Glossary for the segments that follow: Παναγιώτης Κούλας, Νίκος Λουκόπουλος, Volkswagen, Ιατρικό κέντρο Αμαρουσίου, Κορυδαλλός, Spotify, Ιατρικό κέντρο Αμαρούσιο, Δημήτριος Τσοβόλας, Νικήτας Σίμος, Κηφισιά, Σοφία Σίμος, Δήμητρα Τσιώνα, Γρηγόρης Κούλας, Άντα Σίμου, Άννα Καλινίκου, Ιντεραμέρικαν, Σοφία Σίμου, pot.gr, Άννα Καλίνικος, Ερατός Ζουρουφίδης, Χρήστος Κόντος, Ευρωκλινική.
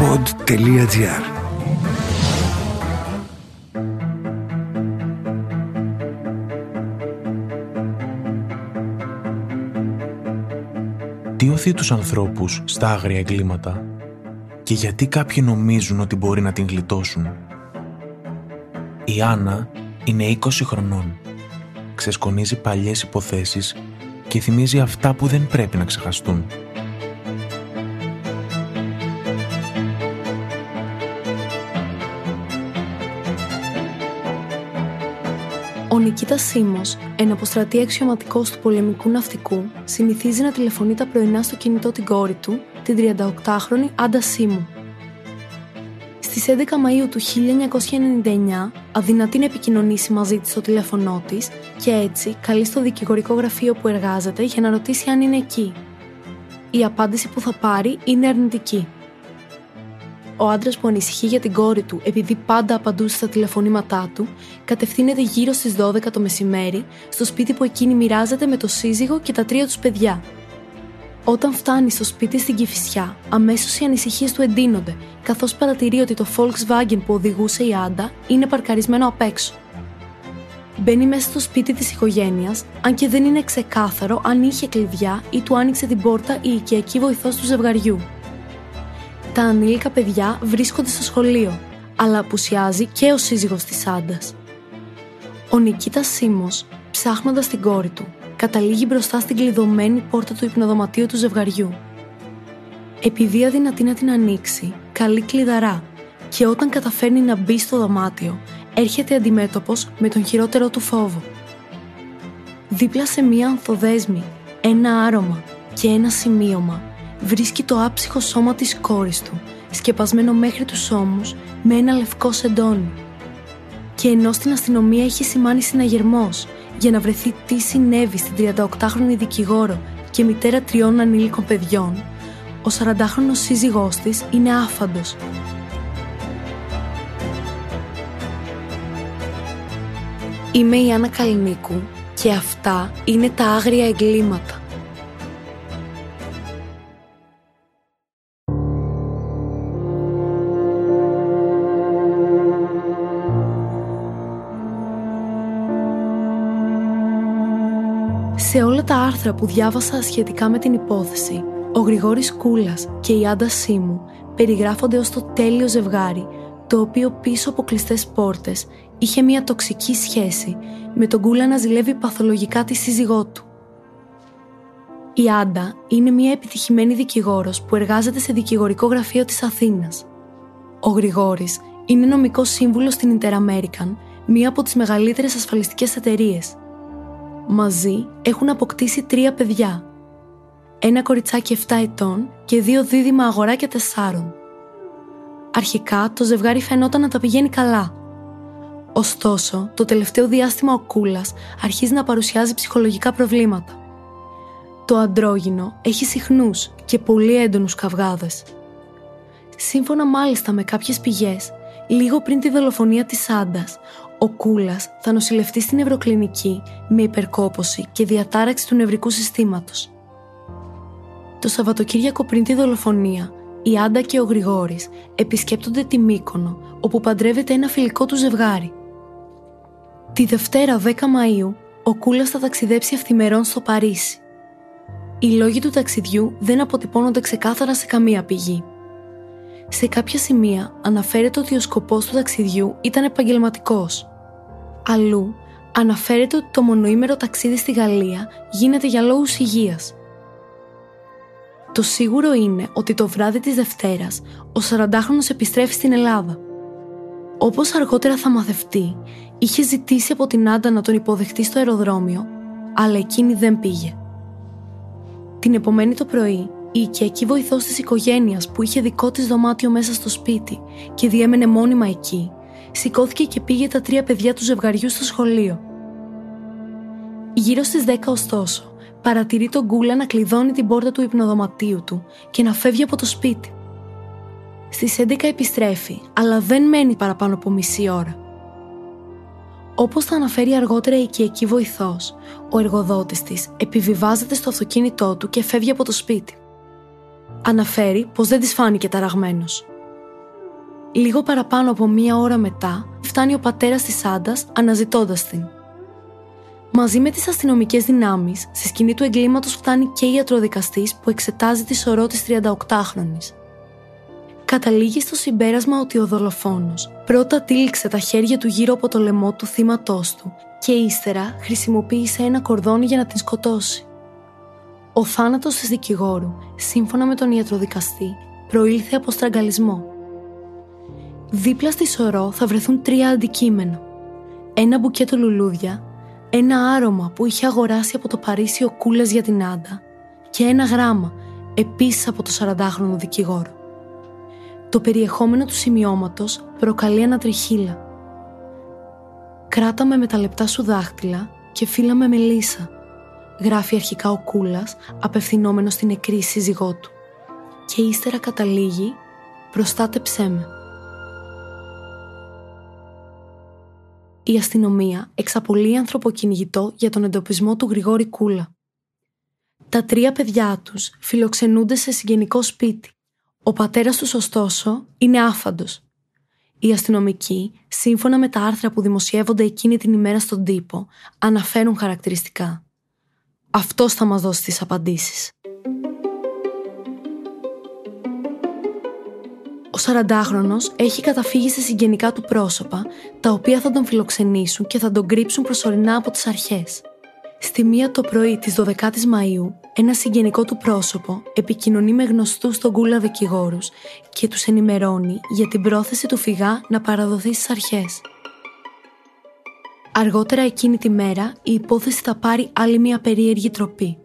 pot.gr. Τι οθεί τους ανθρώπους στα άγρια εγκλήματα και γιατί κάποιοι νομίζουν ότι μπορεί να την γλιτώσουν. Η Άννα είναι 20 χρονών. Ξεσκονίζει παλιές υποθέσεις και θυμίζει αυτά που δεν πρέπει να ξεχαστούν. Ο Νικήτας Σίμος, εν αποστρατεία αξιωματικός του πολεμικού ναυτικού, συνηθίζει να τηλεφωνεί τα πρωινά στο κινητό την κόρη του, την 38χρονη Άντα Σίμου. Στις 11 Μαΐου του 1999, αδυνατεί να επικοινωνήσει μαζί της στο τηλέφωνό της και έτσι καλεί στο δικηγορικό γραφείο που εργάζεται για να ρωτήσει αν είναι εκεί. Η απάντηση που θα πάρει είναι αρνητική. Ο άντρας που ανησυχεί για την κόρη του επειδή πάντα απαντούσε στα τηλεφωνήματά του, κατευθύνεται γύρω στις 12 το μεσημέρι στο σπίτι που εκείνη μοιράζεται με το σύζυγο και τα 3 τους παιδιά. Όταν φτάνει στο σπίτι στην Κηφισιά, αμέσως οι ανησυχίες του εντείνονται, καθώς παρατηρεί ότι το Volkswagen που οδηγούσε η Άντα είναι παρκαρισμένο απ' έξω. Μπαίνει μέσα στο σπίτι της οικογένειας, αν και δεν είναι ξεκάθαρο αν είχε κλειδιά ή του άνοιξε την πόρτα η οικιακή βοηθός του ζευγαριού. Τα ανήλικα παιδιά βρίσκονται στο σχολείο, αλλά απουσιάζει και ο σύζυγος της Άντας. Ο Νικήτας Σίμος, ψάχνοντας την κόρη του, καταλήγει μπροστά στην κλειδωμένη πόρτα του υπνοδωματίου του ζευγαριού. Επειδή αδυνατεί να την ανοίξει, καλεί κλειδαρά και όταν καταφέρνει να μπει στο δωμάτιο, έρχεται αντιμέτωπος με τον χειρότερο του φόβο. Δίπλα σε μία ανθοδέσμη, ένα άρωμα και ένα σημείωμα, βρίσκει το άψυχο σώμα της κόρης του, σκεπασμένο μέχρι τους ώμους με ένα λευκό σεντόνι. Και ενώ στην αστυνομία έχει σημάνει συναγερμός για να βρεθεί τι συνέβη στην 38χρονη δικηγόρο και μητέρα 3 ανήλικων παιδιών, ο 40χρονος σύζυγός της είναι άφαντος. Είμαι η Άννα Καλινίκου και αυτά είναι τα άγρια εγκλήματα. Σε όλα τα άρθρα που διάβασα σχετικά με την υπόθεση, ο Γρηγόρης Κούλας και η Άντα Σίμου περιγράφονται ως το τέλειο ζευγάρι, το οποίο πίσω από κλειστές πόρτες είχε μια τοξική σχέση, με τον Κούλα να ζηλεύει παθολογικά τη σύζυγό του. Η Άντα είναι μια επιτυχημένη δικηγόρος που εργάζεται σε δικηγορικό γραφείο της Αθήνας. Ο Γρηγόρης είναι νομικός σύμβουλος στην Ιντεραμέρικαν, μία από τις μεγαλύτερες ασφαλιστικές εταιρείες. Μαζί έχουν αποκτήσει 3 παιδιά, ένα κοριτσάκι 7 ετών και 2 δίδυμα αγοράκια 4. Αρχικά το ζευγάρι φαινόταν να τα πηγαίνει καλά. Ωστόσο, το τελευταίο διάστημα ο Κούλας αρχίζει να παρουσιάζει ψυχολογικά προβλήματα. Το αντρόγυνο έχει συχνούς και πολύ έντονους καυγάδες. Σύμφωνα μάλιστα με κάποιες πηγές, λίγο πριν τη δολοφονία της Άντας, ο Κούλας θα νοσηλευτεί στην Ευρωκλινική με υπερκόπωση και διατάραξη του νευρικού συστήματος. Το Σαββατοκύριακο πριν τη δολοφονία, η Άντα και ο Γρηγόρης επισκέπτονται τη Μύκονο, όπου παντρεύεται ένα φιλικό του ζευγάρι. Τη Δευτέρα 10 Μαΐου, ο Κούλας θα ταξιδέψει ευθυμερών στο Παρίσι. Οι λόγοι του ταξιδιού δεν αποτυπώνονται ξεκάθαρα σε καμία πηγή. Σε κάποια σημεία αναφέρεται ότι ο σκοπός του ταξιδιού ήταν επαγγελματικός. Αλλού αναφέρεται ότι το μονοήμερο ταξίδι στη Γαλλία γίνεται για λόγους υγείας. Το σίγουρο είναι ότι το βράδυ της Δευτέρας ο 40χρονος επιστρέφει στην Ελλάδα. Όπως αργότερα θα μαθευτεί, είχε ζητήσει από την Άντα να τον υποδεχτεί στο αεροδρόμιο, αλλά εκείνη δεν πήγε. Την επομένη το πρωί, η οικιακή βοηθός της οικογένειας που είχε δικό της δωμάτιο μέσα στο σπίτι και διέμενε μόνιμα εκεί, σηκώθηκε και πήγε τα 3 παιδιά του ζευγαριού στο σχολείο. Γύρω στις 10 ωστόσο, παρατηρεί τον Κούλα να κλειδώνει την πόρτα του υπνοδωματίου του και να φεύγει από το σπίτι. Στις 11 επιστρέφει, αλλά δεν μένει παραπάνω από μισή ώρα. Όπως θα αναφέρει αργότερα η οικιακή βοηθός, ο εργοδότης της επιβιβάζεται στο αυτοκίνητό του και φεύγει από το σπίτι. Αναφέρει πως δεν της φάνηκε ταραγμένος. Λίγο παραπάνω από 1 ώρα μετά, φτάνει ο πατέρας της Άντας αναζητώντας την. Μαζί με τις αστυνομικές δυνάμεις, στη σκηνή του εγκλήματος φτάνει και η ιατροδικαστής που εξετάζει τη σωρό της 38χρονης. Καταλήγει στο συμπέρασμα ότι ο δολοφόνος πρώτα τύλιξε τα χέρια του γύρω από το λαιμό του θύματός του και ύστερα χρησιμοποίησε ένα κορδόνι για να την σκοτώσει. Ο θάνατος της δικηγόρου, σύμφωνα με τον ιατροδικαστή, προήλθε από στραγγαλισμό. Δίπλα στη σωρό θα βρεθούν 3 αντικείμενα. Ένα μπουκέτο λουλούδια, ένα άρωμα που είχε αγοράσει από το Παρίσι ο Κούλας για την Άντα και 1 γράμμα, επίσης από το 40χρονο δικηγόρο. Το περιεχόμενο του σημειώματος προκαλεί ανατριχύλα. «Κράταμε με τα λεπτά σου δάχτυλα και φύλαμε μελίσσα», γράφει αρχικά ο Κούλας, απευθυνόμενος στην νεκρή σύζυγό του. Και ύστερα καταλήγει «Προστάτεψέ με». Η αστυνομία εξαπολύει ανθρωποκυνηγητό για τον εντοπισμό του Γρηγόρη Κούλα. Τα 3 παιδιά τους φιλοξενούνται σε συγγενικό σπίτι. Ο πατέρας τους, ωστόσο, είναι άφαντος. Οι αστυνομικοί, σύμφωνα με τα άρθρα που δημοσιεύονται εκείνη την ημέρα στον τύπο, αναφέρουν χαρακτηριστικά. Αυτός θα μας δώσει τις απαντήσεις. Ο 40χρονος έχει καταφύγει σε συγγενικά του πρόσωπα, τα οποία θα τον φιλοξενήσουν και θα τον κρύψουν προσωρινά από τις αρχές. Στη 1 το πρωί της 12ης Μαΐου, ένα συγγενικό του πρόσωπο επικοινωνεί με γνωστούς στον Κούλα δικηγόρους και τους ενημερώνει για την πρόθεση του φυγά να παραδοθεί στις αρχές. Αργότερα εκείνη τη μέρα, η υπόθεση θα πάρει άλλη μια περίεργη τροπή.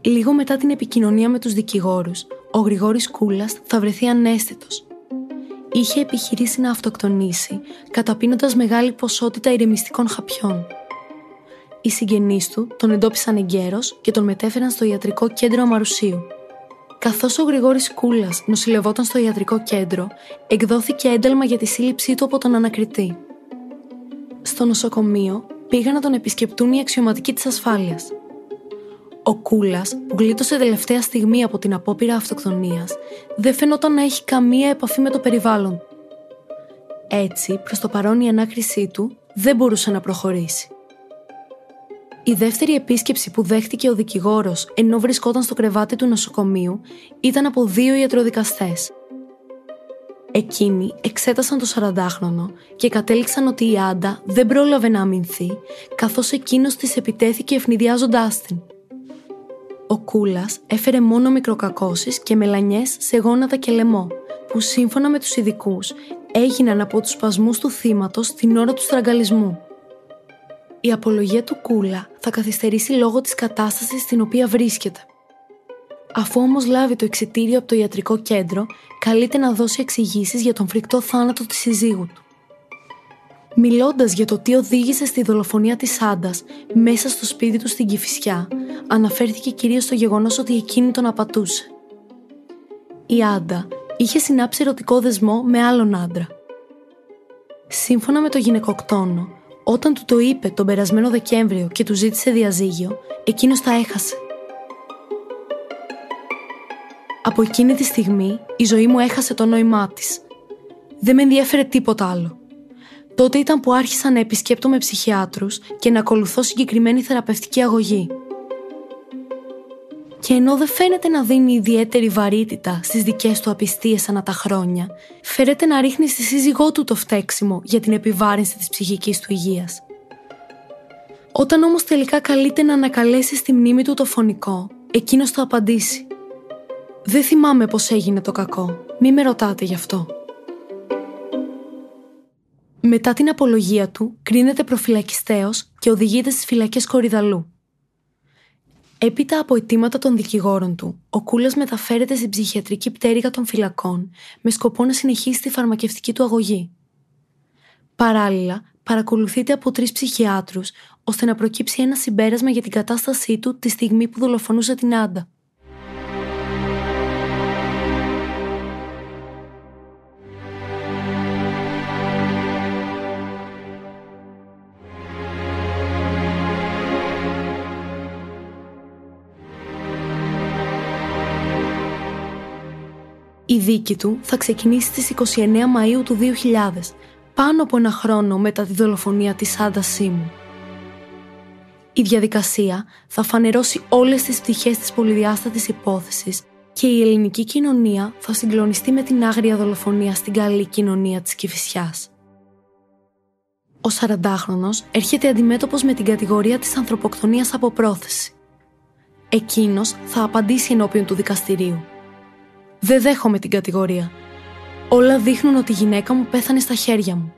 Λίγο μετά την επικοινωνία με τους δικηγόρους, ο Γρηγόρης Κούλας θα βρεθεί αναίσθητος. Είχε επιχειρήσει να αυτοκτονήσει, καταπίνοντας μεγάλη ποσότητα ηρεμιστικών χαπιών. Οι συγγενείς του τον εντόπισαν εγκαίρος και τον μετέφεραν στο Ιατρικό Κέντρο Αμαρουσίου. Καθώς ο Γρηγόρης Κούλας νοσηλευόταν στο Ιατρικό Κέντρο, εκδόθηκε ένταλμα για τη σύλληψή του από τον ανακριτή. Στο νοσοκομείο πήγαν να τον επισκεπτούν οι αξιωματικοί της ασφάλειας. Ο Κούλας, που γλίτωσε τελευταία στιγμή από την απόπειρα αυτοκτονίας, δεν φαινόταν να έχει καμία επαφή με το περιβάλλον. Έτσι, προς το παρόν η ανάκρισή του δεν μπορούσε να προχωρήσει. Η 2η επίσκεψη που δέχτηκε ο δικηγόρος ενώ βρισκόταν στο κρεβάτι του νοσοκομείου ήταν από 2 ιατροδικαστές. Εκείνοι εξέτασαν το 40χρονο και κατέληξαν ότι η Άντα δεν πρόλαβε να αμυνθεί, καθώς εκείνος της επιτέθηκε ευνηδιάζοντάς την. Ο Κούλας έφερε μόνο μικροκακώσεις και μελανιές σε γόνατα και λαιμό, που σύμφωνα με τους ειδικούς έγιναν από τους σπασμούς του θύματος την ώρα του στραγγαλισμού. Η απολογία του Κούλα θα καθυστερήσει λόγω της κατάστασης στην οποία βρίσκεται. Αφού όμως λάβει το εξιτήριο από το Ιατρικό Κέντρο, καλείται να δώσει εξηγήσεις για τον φρικτό θάνατο της συζύγου του. Μιλώντας για το τι οδήγησε στη δολοφονία της Άντας μέσα στο σπίτι του στην Κηφισιά, αναφέρθηκε κυρίως στο γεγονός ότι εκείνη τον απατούσε. Η Άντα είχε συνάψει ερωτικό δεσμό με άλλον άντρα. Σύμφωνα με το γυναικοκτόνο, όταν του το είπε τον περασμένο Δεκέμβριο και του ζήτησε διαζύγιο, εκείνος τα έχασε. «Από εκείνη τη στιγμή η ζωή μου έχασε το νόημά της. Δεν με ενδιέφερε τίποτα άλλο. Τότε ήταν που άρχισα να επισκέπτομαι ψυχιάτρους και να ακολουθώ συγκεκριμένη θεραπευτική αγωγή. Και ενώ δεν φαίνεται να δίνει ιδιαίτερη βαρύτητα στις δικές του απιστίες ανά τα χρόνια, φέρεται να ρίχνει στη σύζυγό του το φταίξιμο για την επιβάρυνση της ψυχικής του υγείας. Όταν όμως τελικά καλείται να ανακαλέσει στη μνήμη του το φωνικό, εκείνος το απαντήσει. Δεν θυμάμαι πώς έγινε το κακό, μη με ρωτάτε γι' αυτό». Μετά την απολογία του, κρίνεται προφυλακιστέος και οδηγείται στις φυλακές Κορυδαλλού. Έπειτα από αιτήματα των δικηγόρων του, ο Κούλας μεταφέρεται στην ψυχιατρική πτέρυγα των φυλακών με σκοπό να συνεχίσει τη φαρμακευτική του αγωγή. Παράλληλα, παρακολουθείται από 3 ψυχιάτρους ώστε να προκύψει ένα συμπέρασμα για την κατάστασή του τη στιγμή που δολοφονούσε την Άντα. Η Η δίκη του θα ξεκινήσει στις 29 Μαΐου του 2000, πάνω από ένα χρόνο μετά τη δολοφονία της Άντα Σίμου. Η διαδικασία θα φανερώσει όλες τις πτυχές της πολυδιάστατης υπόθεσης και η ελληνική κοινωνία θα συγκλονιστεί με την άγρια δολοφονία στην καλή κοινωνία της Κηφισιάς. Ο 40χρονος έρχεται αντιμέτωπος με την κατηγορία της ανθρωποκτονίας από πρόθεση. Εκείνος θα απαντήσει ενώπιον του δικαστηρίου. «Δεν δέχομαι την κατηγορία. Όλα δείχνουν ότι η γυναίκα μου πέθανε στα χέρια μου.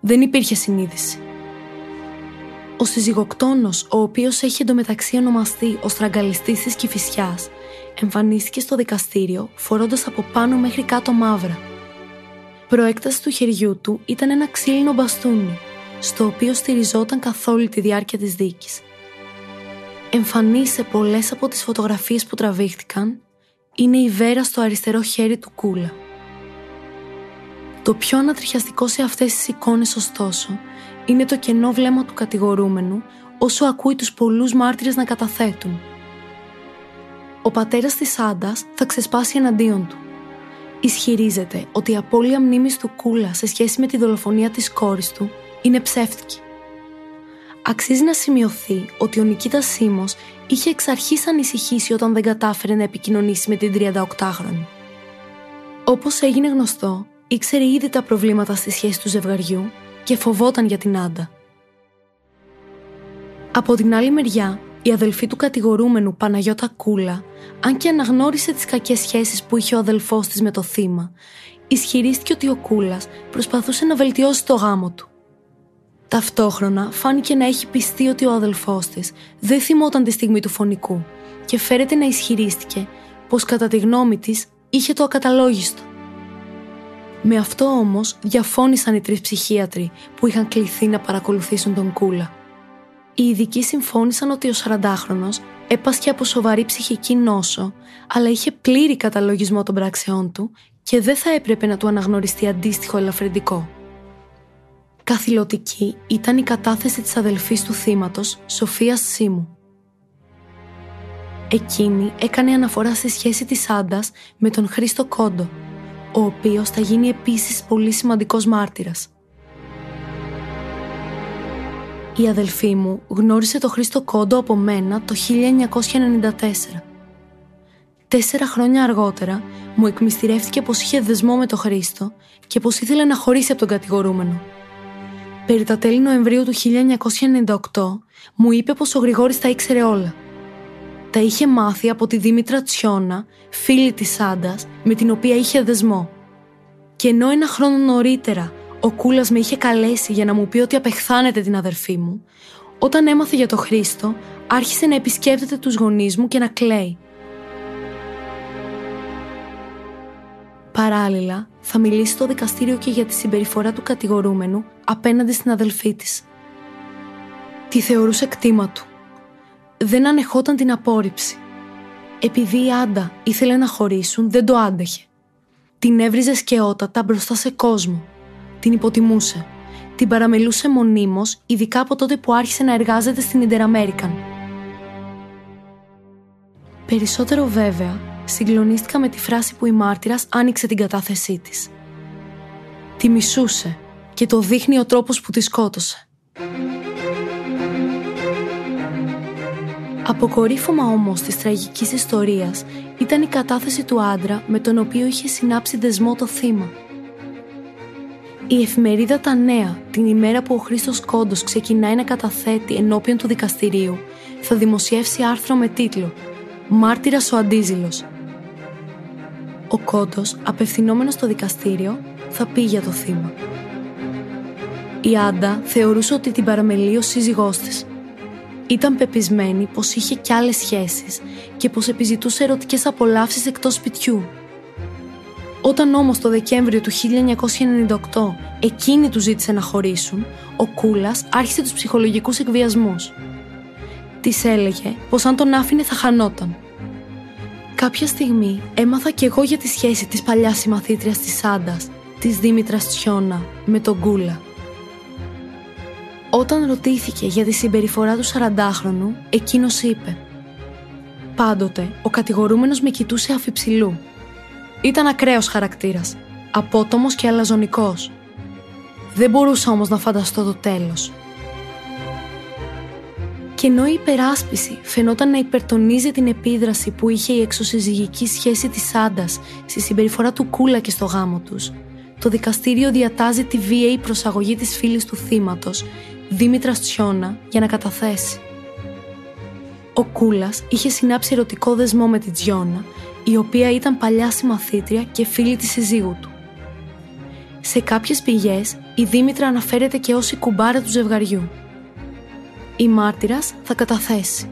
Δεν υπήρχε συνείδηση». Ο συζυγοκτόνος, ο οποίος έχει εντωμεταξύ ονομαστεί ο στραγγαλιστής της Κηφισιάς, εμφανίστηκε στο δικαστήριο φορώντας από πάνω μέχρι κάτω μαύρα. Προέκταση του χεριού του ήταν ένα ξύλινο μπαστούνι, στο οποίο στηριζόταν καθ' όλη τη διάρκεια της δίκης. Εμφανής σε πολλές από τις φωτογραφίες που τραβήχτηκαν είναι η βέρα στο αριστερό χέρι του Κούλα. Το πιο ανατριχιαστικό σε αυτές τις εικόνες, ωστόσο, είναι το κενό βλέμμα του κατηγορούμενου όσο ακούει τους πολλούς μάρτυρες να καταθέτουν. Ο πατέρας της Άντας θα ξεσπάσει εναντίον του. Ισχυρίζεται ότι η απώλεια μνήμης του Κούλα σε σχέση με τη δολοφονία της κόρης του είναι ψεύτικη. Αξίζει να σημειωθεί ότι ο Νικήτας Σίμος είχε εξ αρχής ανησυχήσει όταν δεν κατάφερε να επικοινωνήσει με την 38χρονη. Όπως έγινε γνωστό, ήξερε ήδη τα προβλήματα στη σχέση του ζευγαριού και φοβόταν για την Άντα. Από την άλλη μεριά, η αδελφή του κατηγορούμενου Παναγιώτα Κούλα, αν και αναγνώρισε τις κακές σχέσεις που είχε ο αδελφός της με το θύμα, ισχυρίστηκε ότι ο Κούλας προσπαθούσε να βελτιώσει το γάμο του. Ταυτόχρονα φάνηκε να έχει πιστεί ότι ο αδελφός της δεν θυμόταν τη στιγμή του φονικού και φέρεται να ισχυρίστηκε πως κατά τη γνώμη της είχε το ακαταλόγιστο. Με αυτό όμως διαφώνησαν οι 3 ψυχίατροι που είχαν κληθεί να παρακολουθήσουν τον Κούλα. Οι ειδικοί συμφώνησαν ότι ο 40χρονος έπασχε από σοβαρή ψυχική νόσο, αλλά είχε πλήρη καταλογισμό των πράξεών του και δεν θα έπρεπε να του αναγνωριστεί αντίστοιχο ελαφρυντικό. Καθηλωτική ήταν η κατάθεση της αδελφής του θύματος, Σοφίας Σίμου. Εκείνη έκανε αναφορά στη σχέση της Άντας με τον Χρήστο Κόντο, ο οποίος θα γίνει επίσης πολύ σημαντικός μάρτυρας. «Η αδελφή μου γνώρισε τον Χρήστο Κόντο από μένα το 1994. 4 χρόνια αργότερα μου εκμυστηρεύτηκε πως είχε δεσμό με τον Χρήστο και πως ήθελε να χωρίσει από τον κατηγορούμενο. Περί τα τέλη Νοεμβρίου του 1998 μου είπε πως ο Γρηγόρης τα ήξερε όλα. Τα είχε μάθει από τη Δήμητρα Τσιώνα, φίλη της Άντας, με την οποία είχε δεσμό. Και ενώ 1 χρόνο νωρίτερα ο Κούλας με είχε καλέσει για να μου πει ότι απεχθάνεται την αδερφή μου, όταν έμαθε για τον Χρήστο, άρχισε να επισκέπτεται τους γονείς μου και να κλαίει». Παράλληλα, θα μιλήσει στο δικαστήριο και για τη συμπεριφορά του κατηγορούμενου απέναντι στην αδελφή της. Τη θεωρούσε κτήμα του. Δεν ανεχόταν την απόρριψη. Επειδή η Άντα ήθελε να χωρίσουν, δεν το άντεχε. Την έβριζε σκεότατα μπροστά σε κόσμο. Την υποτιμούσε. Την παραμελούσε μονίμως, ειδικά από τότε που άρχισε να εργάζεται στην Ιντεραμέρικαν. Περισσότερο βέβαια, συγκλονίστηκα με τη φράση που η μάρτυρας άνοιξε την κατάθεσή της. Τη μισούσε και το δείχνει ο τρόπος που τη σκότωσε. Αποκορύφωμα όμως της τραγικής ιστορίας ήταν η κατάθεση του άντρα με τον οποίο είχε συνάψει δεσμό το θύμα. Η εφημερίδα «Τα Νέα», την ημέρα που ο Χρήστος Κόντος ξεκινάει να καταθέτει ενώπιον του δικαστηρίου, θα δημοσιεύσει άρθρο με τίτλο «Μάρτυρας ο Αντίζηλος». Ο Κόντος, απευθυνόμενος στο δικαστήριο, θα πει για το θύμα. Η Άντα θεωρούσε ότι την παραμελεί ο σύζυγός της. Ήταν πεπισμένη πως είχε κι άλλες σχέσεις και πως επιζητούσε ερωτικές απολαύσεις εκτός σπιτιού. Όταν όμως το Δεκέμβριο του 1998 εκείνη του ζήτησε να χωρίσουν, ο Κούλας άρχισε τους ψυχολογικούς εκβιασμούς. Της έλεγε πως αν τον άφηνε θα χανόταν. Κάποια στιγμή έμαθα κι εγώ για τη σχέση της παλιάς συμμαθήτριας της Άντας, της Δήμητρας Τσιώνα, με τον Κούλα. Όταν ρωτήθηκε για τη συμπεριφορά του 40χρονου, εκείνος είπε: «Πάντοτε ο κατηγορούμενος με κοιτούσε αφιψηλού. Ήταν ακραίος χαρακτήρας, απότομος και αλαζονικός. Δεν μπορούσα όμως να φανταστώ το τέλος. Και ενώ η υπεράσπιση φαινόταν να υπερτονίζει την επίδραση που είχε η εξωσυζυγική σχέση της Άντας στη συμπεριφορά του Κούλα και στο γάμο τους, το δικαστήριο διατάζει τη βίαιη προσαγωγή της φίλης του θύματος, Δήμητρας Τσιώνα, για να καταθέσει. Ο Κούλας είχε συνάψει ερωτικό δεσμό με την Τσιώνα, η οποία ήταν παλιά συμμαθήτρια και φίλη της συζύγου του. Σε κάποιες πηγές, η Δήμητρα αναφέρεται και ως η κουμπάρα του ζευγαριού. Η μάρτυρας θα καταθέσει.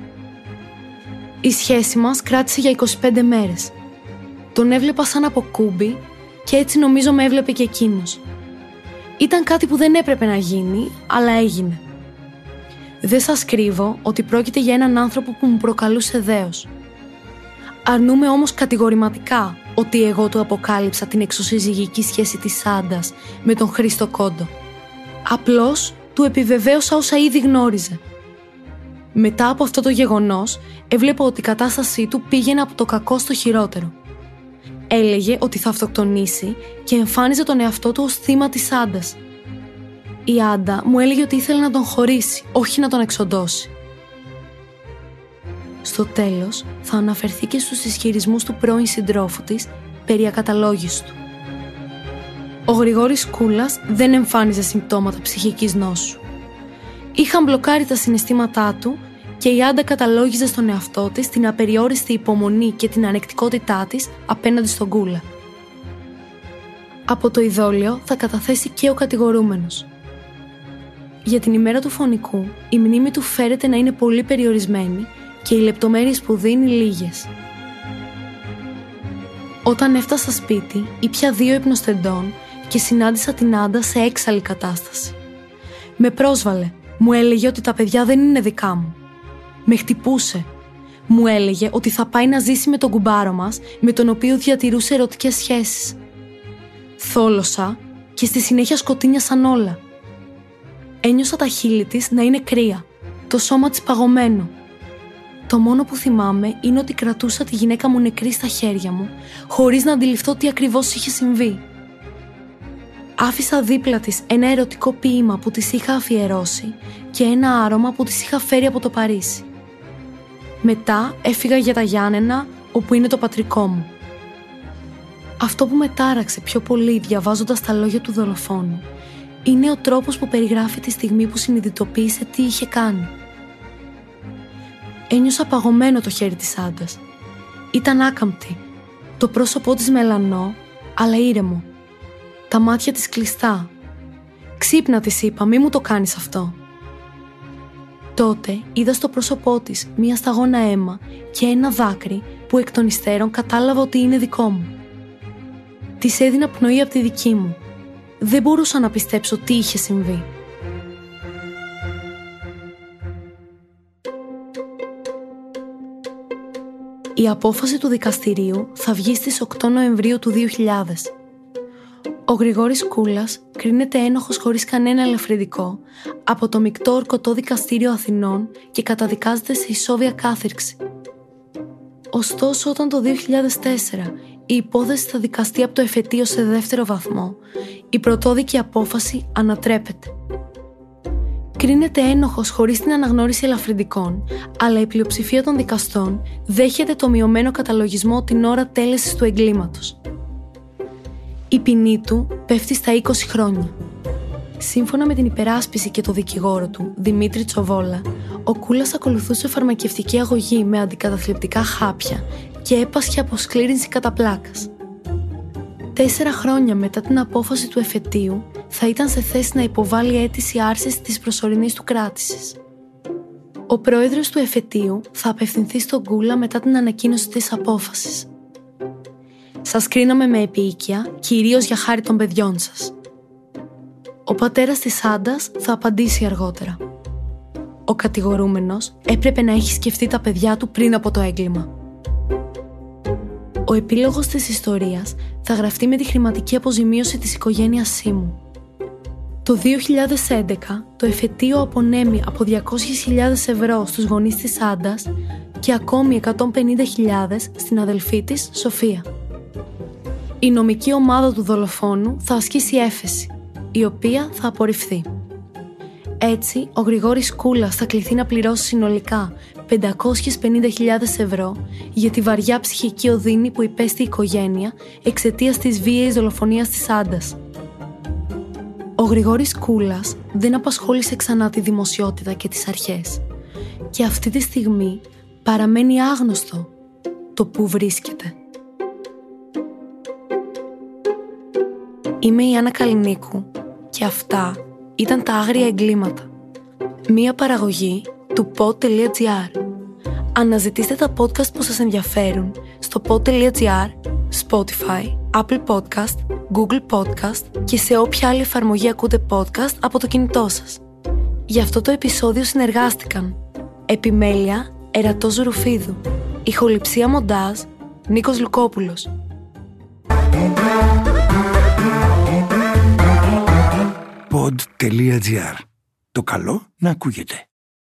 Η σχέση μας κράτησε για 25 μέρες. Τον έβλεπα σαν από κούμπι και έτσι νομίζω με έβλεπε και εκείνος. Ήταν κάτι που δεν έπρεπε να γίνει, αλλά έγινε. Δεν σας κρύβω ότι πρόκειται για έναν άνθρωπο που μου προκαλούσε δέος. Αρνούμε όμως κατηγορηματικά ότι εγώ του αποκάλυψα την εξωσυζυγική σχέση της Άντας με τον Χρήστο Κόντο. Απλώς του επιβεβαίωσα όσα ήδη γνώριζε. Μετά από αυτό το γεγονός, έβλεπα ότι η κατάστασή του πήγαινε από το κακό στο χειρότερο. Έλεγε ότι θα αυτοκτονήσει και εμφάνιζε τον εαυτό του ως θύμα της Άντας. Η Άντα μου έλεγε ότι ήθελε να τον χωρίσει, όχι να τον εξοντώσει. Στο τέλος, θα αναφερθεί και στους ισχυρισμούς του πρώην συντρόφου της περί ακαταλόγησης του. Ο Γρηγόρης Κούλας δεν εμφάνιζε συμπτώματα ψυχικής νόσου. Είχαν μπλοκάρει τα συναισθήματά του και η Άντα καταλόγιζε στον εαυτό της την απεριόριστη υπομονή και την ανεκτικότητά της απέναντι στον Κούλα. Από το ειδόλιο θα καταθέσει και ο κατηγορούμενος. Για την ημέρα του φωνικού, η μνήμη του φέρεται να είναι πολύ περιορισμένη και οι λεπτομέρειες που δίνει λίγες. Όταν έφτασα σπίτι, ήπια 2 υπνοστεντών και συνάντησα την Άντα σε έξαλλη κατάσταση. Με πρόσβαλε, μου έλεγε ότι τα παιδιά δεν είναι δικά μου. Με χτυπούσε. Μου έλεγε ότι θα πάει να ζήσει με τον κουμπάρο μας, με τον οποίο διατηρούσε ερωτικές σχέσεις. Θόλωσα και στη συνέχεια σκοτίνιασαν όλα. Ένιωσα τα χείλη της να είναι κρύα, το σώμα της παγωμένο. Το μόνο που θυμάμαι είναι ότι κρατούσα τη γυναίκα μου νεκρή στα χέρια μου, χωρίς να αντιληφθώ τι ακριβώς είχε συμβεί. Άφησα δίπλα της ένα ερωτικό ποίημα που της είχα αφιερώσει και ένα άρωμα που της είχα φέρει από το Παρίσι. Μετά έφυγα για τα Γιάννενα, όπου είναι το πατρικό μου. Αυτό που με τάραξε πιο πολύ διαβάζοντας τα λόγια του δολοφόνου είναι ο τρόπος που περιγράφει τη στιγμή που συνειδητοποίησε τι είχε κάνει. Ένιωσα παγωμένο το χέρι της Άντας. Ήταν άκαμπτη, το πρόσωπό της μελανό, αλλά ήρεμο. Τα μάτια της κλειστά. Ξύπνα της είπα, μη μου το κάνεις αυτό. Τότε είδα στο πρόσωπό της μία σταγόνα αίμα και ένα δάκρυ που εκ των υστέρων κατάλαβα ότι είναι δικό μου. Της έδινα πνοή από τη δική μου. Δεν μπορούσα να πιστέψω τι είχε συμβεί. Η απόφαση του δικαστηρίου θα βγει στις 8 Νοεμβρίου του 2000. Ο Γρηγόρης Κούλας κρίνεται ένοχος χωρίς κανένα ελαφρυντικό από το Μικτό Ορκωτό Δικαστήριο Αθηνών και καταδικάζεται σε ισόβια κάθυρξη. Ωστόσο, όταν το 2004 η υπόθεση θα δικαστεί από το εφετείο σε δεύτερο βαθμό, η πρωτόδικη απόφαση ανατρέπεται. Κρίνεται ένοχος χωρίς την αναγνώριση ελαφρυντικών, αλλά η πλειοψηφία των δικαστών δέχεται το μειωμένο καταλογισμό την ώρα τέλεσης του εγκλήματος. Η ποινή του πέφτει στα 20 χρόνια. Σύμφωνα με την υπεράσπιση και το δικηγόρο του, Δημήτρη Τσοβόλα, ο Κούλας ακολουθούσε φαρμακευτική αγωγή με αντικαταθλιπτικά χάπια και έπασχε από σκλήρινση κατά πλάκας. 4 χρόνια μετά την απόφαση του εφετείου, θα ήταν σε θέση να υποβάλει αίτηση άρσης της προσωρινής του κράτησης. Ο πρόεδρος του εφετείου θα απευθυνθεί στον Κούλα μετά την ανακοίνωση της απόφασης. Σας κρίναμε με επίοικια, κυρίως για χάρη των παιδιών σας. Ο πατέρας της Άντας θα απαντήσει αργότερα. Ο κατηγορούμενος έπρεπε να έχει σκεφτεί τα παιδιά του πριν από το έγκλημα. Ο επίλογος της ιστορίας θα γραφτεί με τη χρηματική αποζημίωση της οικογένειας Σίμου. Το 2011 το εφετείο απονέμει από 200.000 ευρώ στους γονείς της Άντας και ακόμη 150.000 στην αδελφή της Σοφία. η νομική ομάδα του δολοφόνου θα ασκήσει έφεση, η οποία θα απορριφθεί. Έτσι, ο Γρηγόρης Κούλας θα κληθεί να πληρώσει συνολικά 550.000 ευρώ για τη βαριά ψυχική οδύνη που υπέστη η οικογένεια εξαιτίας της βίαιης δολοφονίας της Άντας. Ο Γρηγόρης Κούλας δεν απασχόλησε ξανά τη δημοσιότητα και τις αρχές και αυτή τη στιγμή παραμένει άγνωστο το που βρίσκεται. Είμαι η Άννα Καλινίκου και αυτά ήταν τα άγρια εγκλήματα. Μία παραγωγή του pot.gr. Αναζητήστε τα podcast που σας ενδιαφέρουν στο pot.gr, Spotify, Apple Podcast, Google Podcast και σε όποια άλλη εφαρμογή ακούτε podcast από το κινητό σας. Γι' αυτό το επεισόδιο συνεργάστηκαν επιμέλεια Ερατός Ζουρουφίδου, ηχοληψία μοντάζ Νίκος Λουκόπουλος. Pod.gr. Το καλό να ακούγεται.